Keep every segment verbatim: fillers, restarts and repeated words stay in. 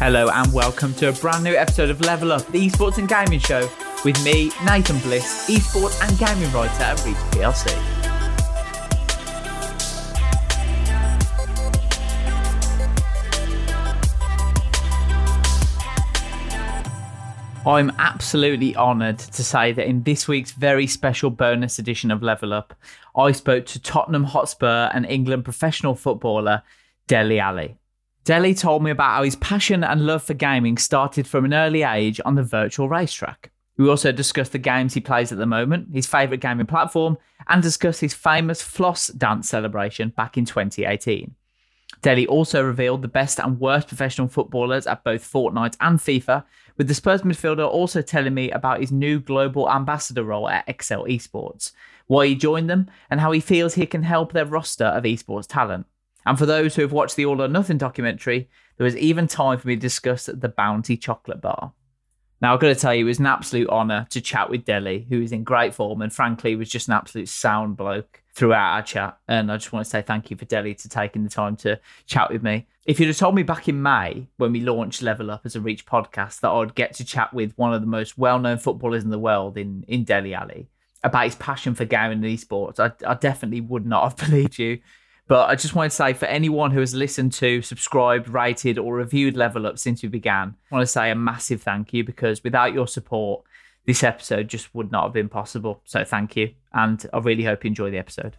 Hello and welcome to a brand new episode of Level Up, the esports and gaming show, with me, Nathan Bliss, esports and gaming writer at Reach P L C. I'm absolutely honoured to say that in this week's very special bonus edition of Level Up, I spoke to Tottenham Hotspur and England professional footballer Dele Alli. Dele told me about how his passion and love for gaming started from an early age on the virtual racetrack. We also discussed the games he plays at the moment, his favourite gaming platform, and discussed his famous floss dance celebration back in twenty eighteen. Dele also revealed the best and worst professional footballers at both Fortnite and FIFA, with the Spurs midfielder also telling me about his new global ambassador role at EXCEL Esports, why he joined them, and how he feels he can help their roster of esports talent. And for those who have watched the All or Nothing documentary, there was even time for me to discuss the Bounty chocolate bar. Now, I've got to tell you, it was an absolute honour to chat with Dele, who is in great form and frankly was just an absolute sound bloke throughout our chat. And I just want to say thank you for Dele to taking the time to chat with me. If you'd have told me back in May, when we launched Level Up as a Reach podcast, that I'd get to chat with one of the most well-known footballers in the world in, in Dele Alli about his passion for gaming and esports, I, I definitely would not have believed you. But I just want to say, for anyone who has listened to, subscribed, rated or reviewed Level Up since we began, I want to say a massive thank you, because without your support, this episode just would not have been possible. So thank you. And I really hope you enjoy the episode.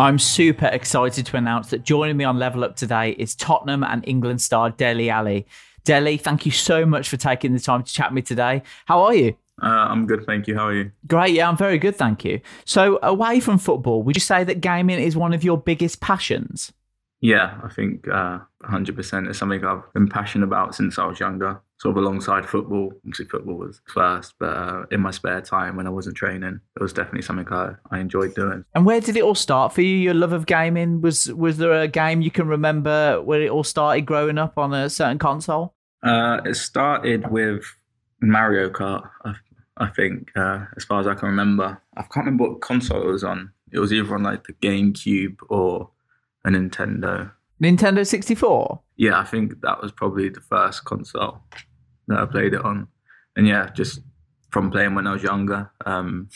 I'm super excited to announce that joining me on Level Up today is Tottenham and England star Dele Alli. Dele, thank you so much for taking the time to chat with me today. How are you? Uh, I'm good, thank you. How are you? Great, yeah, I'm very good, thank you. So away from football, would you say that gaming is one of your biggest passions? Yeah, I think uh, one hundred percent is something I've been passionate about since I was younger, sort of alongside football. Obviously, football was first, but uh, in my spare time when I wasn't training, it was definitely something I, I enjoyed doing. And where did it all start for you, your love of gaming? Was was there a game you can remember where it all started growing up on a certain console? Uh, it started with Mario Kart, I, I think, uh, as far as I can remember. I can't remember what console it was on. It was either on like the GameCube or a Nintendo. Nintendo sixty-four? Yeah, I think that was probably the first console that I played it on. And yeah, just from playing when I was younger, um,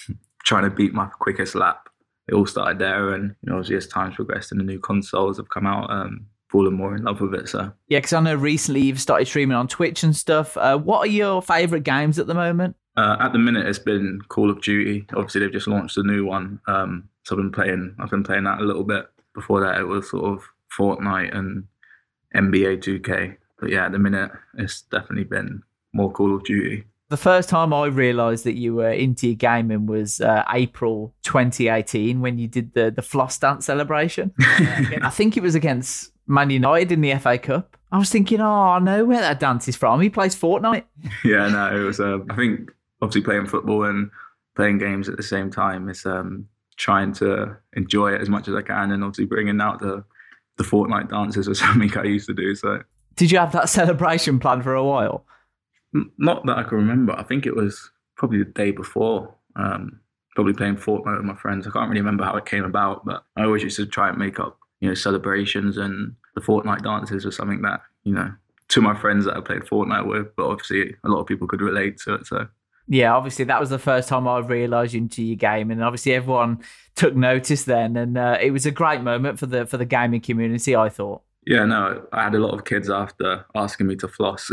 trying to beat my quickest lap. It all started there, and you know, obviously as time's progressed and the new consoles have come out, um, falling more in love with it. So yeah, because I know recently you've started streaming on Twitch and stuff. Uh, what are your favourite games at the moment? Uh, at the minute, it's been Call of Duty. Obviously, they've just launched a new one, um, so I've been playing. I've been playing that a little bit. Before that, it was sort of Fortnite and N B A two K. But yeah, at the minute, it's definitely been more Call of Duty. The first time I realised that you were into gaming was uh, April twenty eighteen, when you did the the floss dance celebration. I think it was against Man United in the F A Cup. I was thinking, oh, I know where that dance is from. He plays Fortnite. Yeah, no, it was, uh, I think, obviously playing football and playing games at the same time is um, trying to enjoy it as much as I can, and obviously bringing out the, the Fortnite dances was something I used to do. So, did you have that celebration planned for a while? Not that I can remember. I think it was probably the day before, um, probably playing Fortnite with my friends. I can't really remember how it came about, but I always used to try and make up, you know, celebrations, and the Fortnite dances were something that, you know, to my friends that I played Fortnite with, but obviously a lot of people could relate to it. So yeah, obviously that was the first time I realised you into your game, and obviously everyone took notice then, and uh, it was a great moment for the for the gaming community, I thought. Yeah, no, I had a lot of kids after asking me to floss.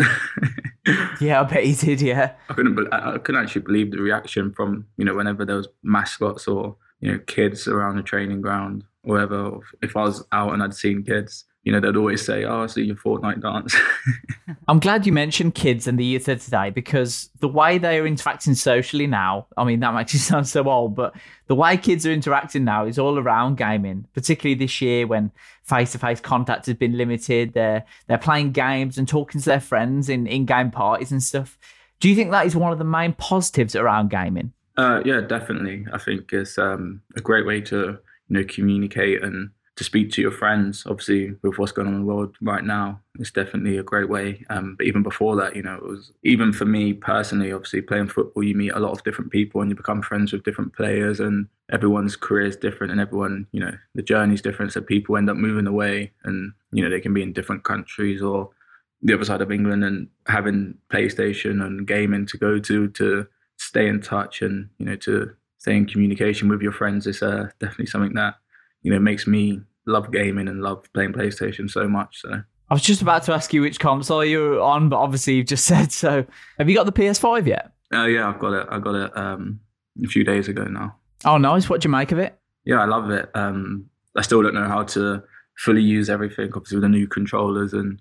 Yeah, I bet you did, yeah. I couldn't, I couldn't actually believe the reaction from, you know, whenever there was mascots or, you know, kids around the training ground or whatever. If I was out and I'd seen kids, you know, they'd always say, oh, I see your Fortnite dance. I'm glad you mentioned kids and the youth of today, because the way they are interacting socially now, I mean, that makes you sound so old, but the way kids are interacting now is all around gaming, particularly this year when face-to-face contact has been limited. They're, they're playing games and talking to their friends in in-game parties and stuff. Do you think that is one of the main positives around gaming? Uh, yeah, definitely. I think it's um, a great way to, you know, communicate and to speak to your friends. Obviously, with what's going on in the world right now, it's definitely a great way. Um, but even before that, you know, it was, even for me personally, obviously playing football, you meet a lot of different people and you become friends with different players, and everyone's career is different and everyone, you know, the journey's different. So people end up moving away and, you know, they can be in different countries or the other side of England, and having PlayStation and gaming to go to, to stay in touch and, you know, to stay in communication with your friends is uh, definitely something that, you know, makes me love gaming and love playing PlayStation so much. So I was just about to ask you which console you're on, but obviously you've just said so. Have you got the P S five yet? Oh uh, yeah, I've got it. I got it um, a few days ago now. Oh, nice. What do you make of it? Yeah, I love it. Um, I still don't know how to fully use everything, obviously with the new controllers and,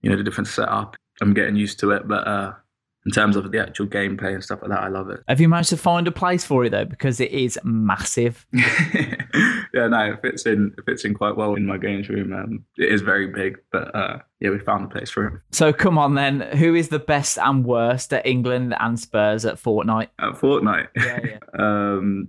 you know, the different setup. I'm getting used to it, but uh, in terms of the actual gameplay and stuff like that, I love it. Have you managed to find a place for it though? Because it is massive. Yeah, no, it fits in it fits in quite well in my games room. Um, it is very big, but uh, yeah, we found a place for it. So come on then, who is the best and worst at England and Spurs at Fortnite? At Fortnite? Yeah, yeah. um,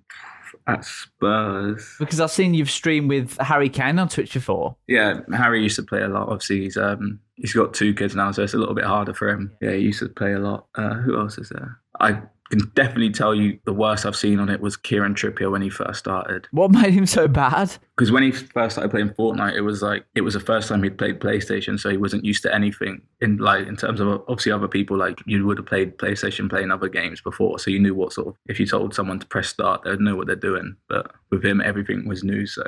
at Spurs? Because I've seen you've streamed with Harry Kane on Twitch before. Yeah, Harry used to play a lot. Obviously, he's, um, he's got two kids now, so it's a little bit harder for him. Yeah, he used to play a lot. Uh, who else is there? I... I can definitely tell you the worst I've seen on it was Kieran Trippier when he first started. What made him so bad? Because when he first started playing Fortnite, it was like, it was the first time he'd played PlayStation, so he wasn't used to anything in like in terms of obviously other people. Like, you would have played PlayStation playing other games before, so you knew what sort of, if you told someone to press start, they'd know what they're doing. But with him, everything was new, so.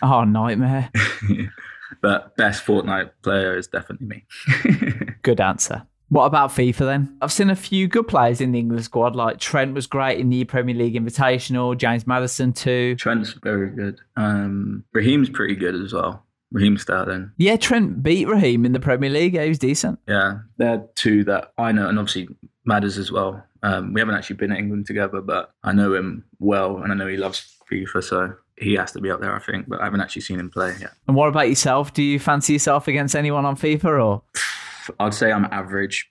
Oh, nightmare. Yeah. But best Fortnite player is definitely me. Good answer. What about FIFA then? I've seen a few good players in the England squad, like Trent was great in the Premier League Invitational, James Maddison too. Trent's very good. Um, Raheem's pretty good as well. Raheem Sterling. Yeah, Trent beat Raheem in the Premier League. Yeah, he was decent. Yeah, they're two that I know, and obviously Madders as well. Um, we haven't actually been at England together, but I know him well, and I know he loves FIFA, so he has to be up there, I think, but I haven't actually seen him play yet. And what about yourself? Do you fancy yourself against anyone on FIFA or...? I'd say I'm average.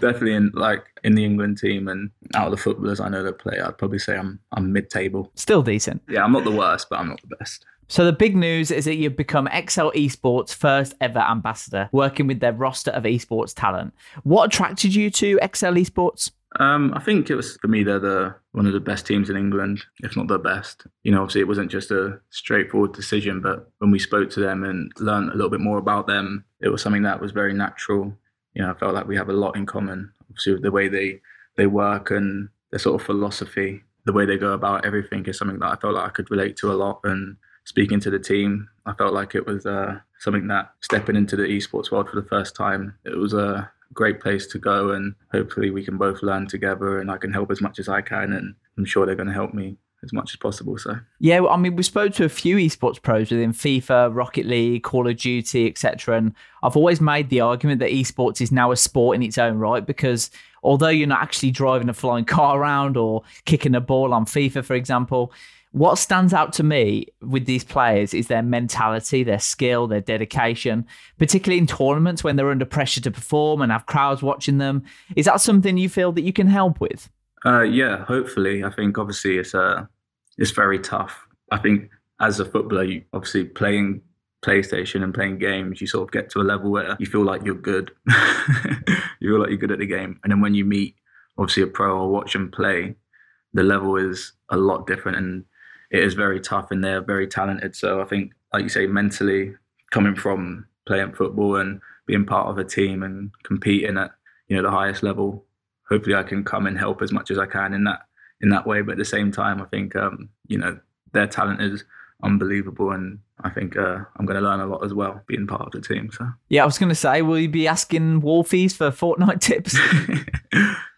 Definitely in like in the England team and out of the footballers I know that play, I'd probably say I'm I'm mid-table. Still decent. Yeah, I'm not the worst, but I'm not the best. So the big news is that you've become EXCEL Esports' first ever ambassador, working with their roster of esports talent. What attracted you to EXCEL Esports? Um, I think it was, for me, they're the, one of the best teams in England, if not the best. You know, obviously it wasn't just a straightforward decision, but when we spoke to them and learned a little bit more about them, it was something that was very natural. You know, I felt like we have a lot in common, obviously with the way they, they work and their sort of philosophy, the way they go about everything is something that I felt like I could relate to a lot. And speaking to the team, I felt like it was uh, something that, stepping into the esports world for the first time, it was a... Uh, great place to go, and hopefully we can both learn together and I can help as much as I can, and I'm sure they're going to help me as much as possible. So yeah, I mean, we spoke to a few esports pros within FIFA, Rocket League, Call of Duty, et cetera, and I've always made the argument that esports is now a sport in its own right, because although you're not actually driving a flying car around or kicking a ball on FIFA, for example, what stands out to me with these players is their mentality, their skill, their dedication, particularly in tournaments when they're under pressure to perform and have crowds watching them. Is that something you feel that you can help with? Uh, yeah, hopefully. I think obviously it's uh, it's very tough. I think as a footballer, you obviously playing PlayStation and playing games, you sort of get to a level where you feel like you're good. You feel like you're good at the game. And then when you meet, obviously, a pro or watch them play, the level is a lot different, and it is very tough, and they're very talented. So I think, like you say, mentally coming from playing football and being part of a team and competing at, you know, the highest level, hopefully I can come and help as much as I can in that in that way. But at the same time, I think, um, you know, their talent is unbelievable, and I think uh, I'm going to learn a lot as well being part of the team. So yeah, I was going to say, will you be asking Wolfies for Fortnite tips?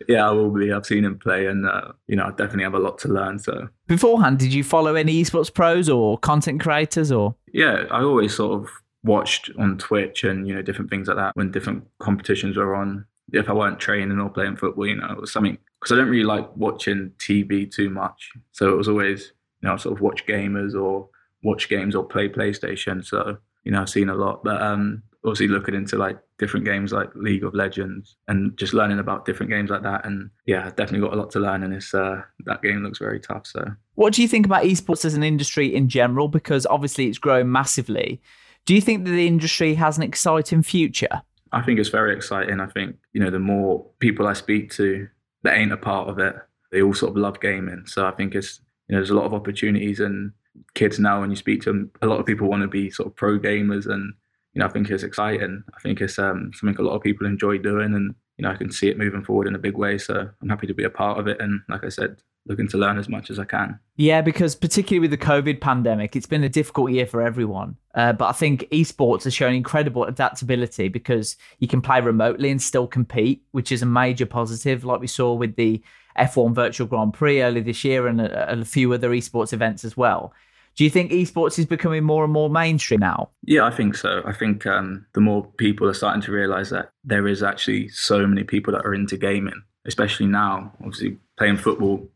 Yeah, I will be. I've seen him play, and uh, you know, I definitely have a lot to learn. So beforehand, did you follow any esports pros or content creators? Or yeah, I always sort of watched on Twitch and, you know, different things like that when different competitions were on. If I weren't training or playing football, you know, it was something, because I don't really like watching T V too much. So it was always, you know, I sort of watch gamers or watch games or play PlayStation. So, you know, I've seen a lot, but um, obviously looking into like different games like League of Legends and just learning about different games like that. And yeah, I've definitely got a lot to learn, and it's uh, that game looks very tough. So what do you think about esports as an industry in general? Because obviously it's growing massively. Do you think that the industry has an exciting future? I think it's very exciting. I think, you know, the more people I speak to that ain't a part of it, they all sort of love gaming. So I think it's, you know, there's a lot of opportunities, and kids now, when you speak to them, a lot of people want to be sort of pro gamers, and, you know, I think it's exciting. I think it's um, something a lot of people enjoy doing, and, you know, I can see it moving forward in a big way. So I'm happy to be a part of it. And like I said, looking to learn as much as I can. Yeah, because particularly with the COVID pandemic, it's been a difficult year for everyone. Uh, but I think esports has shown incredible adaptability, because you can play remotely and still compete, which is a major positive, like we saw with the F one Virtual Grand Prix earlier this year and a, a few other esports events as well. Do you think esports is becoming more and more mainstream now? Yeah, I think so. I think um, the more people are starting to realise that there is actually so many people that are into gaming, especially now, obviously playing football.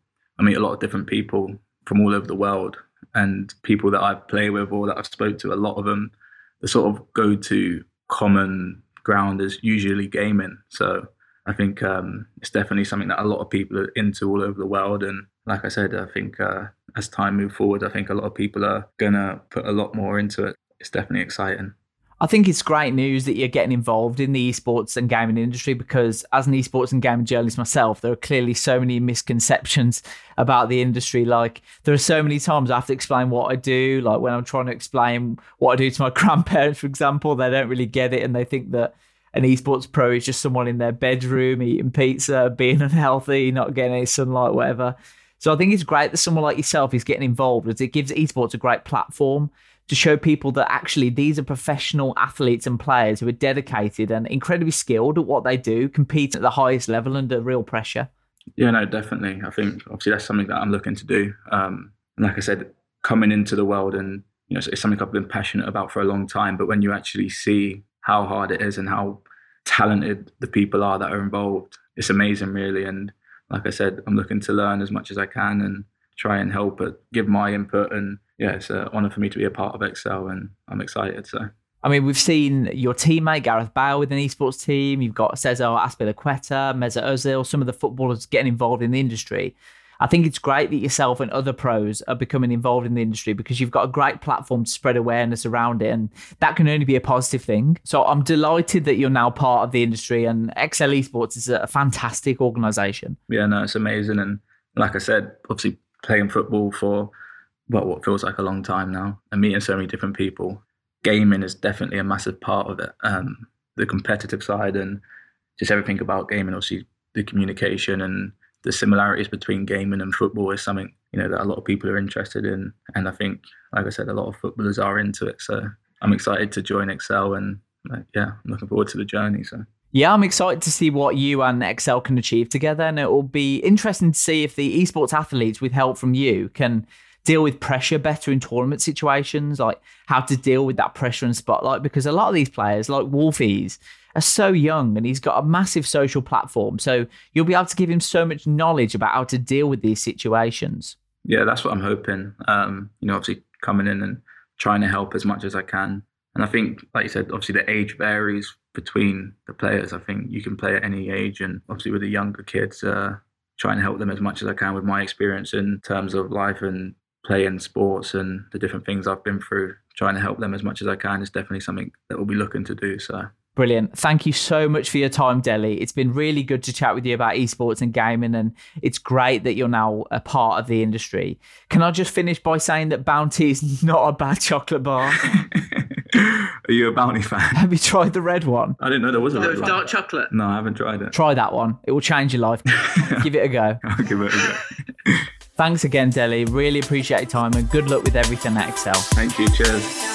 I meet a lot of different people from all over the world, and people that I play with or that I've spoke to, a lot of them, the sort of go-to common ground is usually gaming. So I think um, it's definitely something that a lot of people are into all over the world. And like I said, I think uh, as time moves forward, I think a lot of people are going to put a lot more into it. It's definitely exciting. I think it's great news that you're getting involved in the esports and gaming industry, because as an esports and gaming journalist myself, there are clearly so many misconceptions about the industry. Like, there are so many times I have to explain what I do. Like, when I'm trying to explain what I do to my grandparents, for example, they don't really get it, and they think that an esports pro is just someone in their bedroom eating pizza, being unhealthy, not getting any sunlight, whatever. So I think it's great that someone like yourself is getting involved, as it gives esports a great platform to show people that actually these are professional athletes and players who are dedicated and incredibly skilled at what they do, compete at the highest level under real pressure. Yeah, no, definitely. I think obviously that's something that I'm looking to do. Um, and like I said, coming into the world, and, you know, it's something I've been passionate about for a long time, but when you actually see how hard it is and how talented the people are that are involved, it's amazing, really. And like I said, I'm looking to learn as much as I can and try and help it, give my input, and yeah, it's an honour for me to be a part of EXCEL, and I'm excited. So, I mean, we've seen your teammate Gareth Bale with an esports team. You've got Cesar Azpilicueta, Mesut Ozil, some of the footballers getting involved in the industry. I think it's great that yourself and other pros are becoming involved in the industry, because you've got a great platform to spread awareness around it, and that can only be a positive thing. So I'm delighted that you're now part of the industry, and EXCEL Esports is a fantastic organisation. Yeah, no, it's amazing. And like I said, obviously playing football for well, what feels like a long time now, and meeting so many different people, gaming is definitely a massive part of it. Um, the competitive side and just everything about gaming, obviously the communication and the similarities between gaming and football is something, you know, that a lot of people are interested in. And I think, like I said, a lot of footballers are into it. So I'm excited to join EXCEL, and like, yeah, I'm looking forward to the journey. So yeah, I'm excited to see what you and EXCEL can achieve together. And it will be interesting to see if the esports athletes, with help from you, can deal with pressure better in tournament situations, like how to deal with that pressure and spotlight, because a lot of these players, like Wolfies, are so young, and he's got a massive social platform. So you'll be able to give him so much knowledge about how to deal with these situations. Yeah, that's what I'm hoping. Um, you know, obviously coming in and trying to help as much as I can. And I think, like you said, obviously the age varies between the players. I think you can play at any age, and obviously with the younger kids, uh, trying to help them as much as I can with my experience in terms of life and playing sports and the different things I've been through, trying to help them as much as I can is definitely something that we'll be looking to do. So brilliant. Thank you so much for your time, Dele. It's been really good to chat with you about esports and gaming, and it's great that you're now a part of the industry. Can I just finish by saying that Bounty is not a bad chocolate bar? Are you a Bounty fan? Have you tried the red one? I didn't know there was a red one. There was dark chocolate. No, I haven't tried it. Try that one. It will change your life. Give it a go. I'll give it a go. Thanks again, Dele. Really appreciate your time, and good luck with everything at EXCEL. Thank you. Cheers.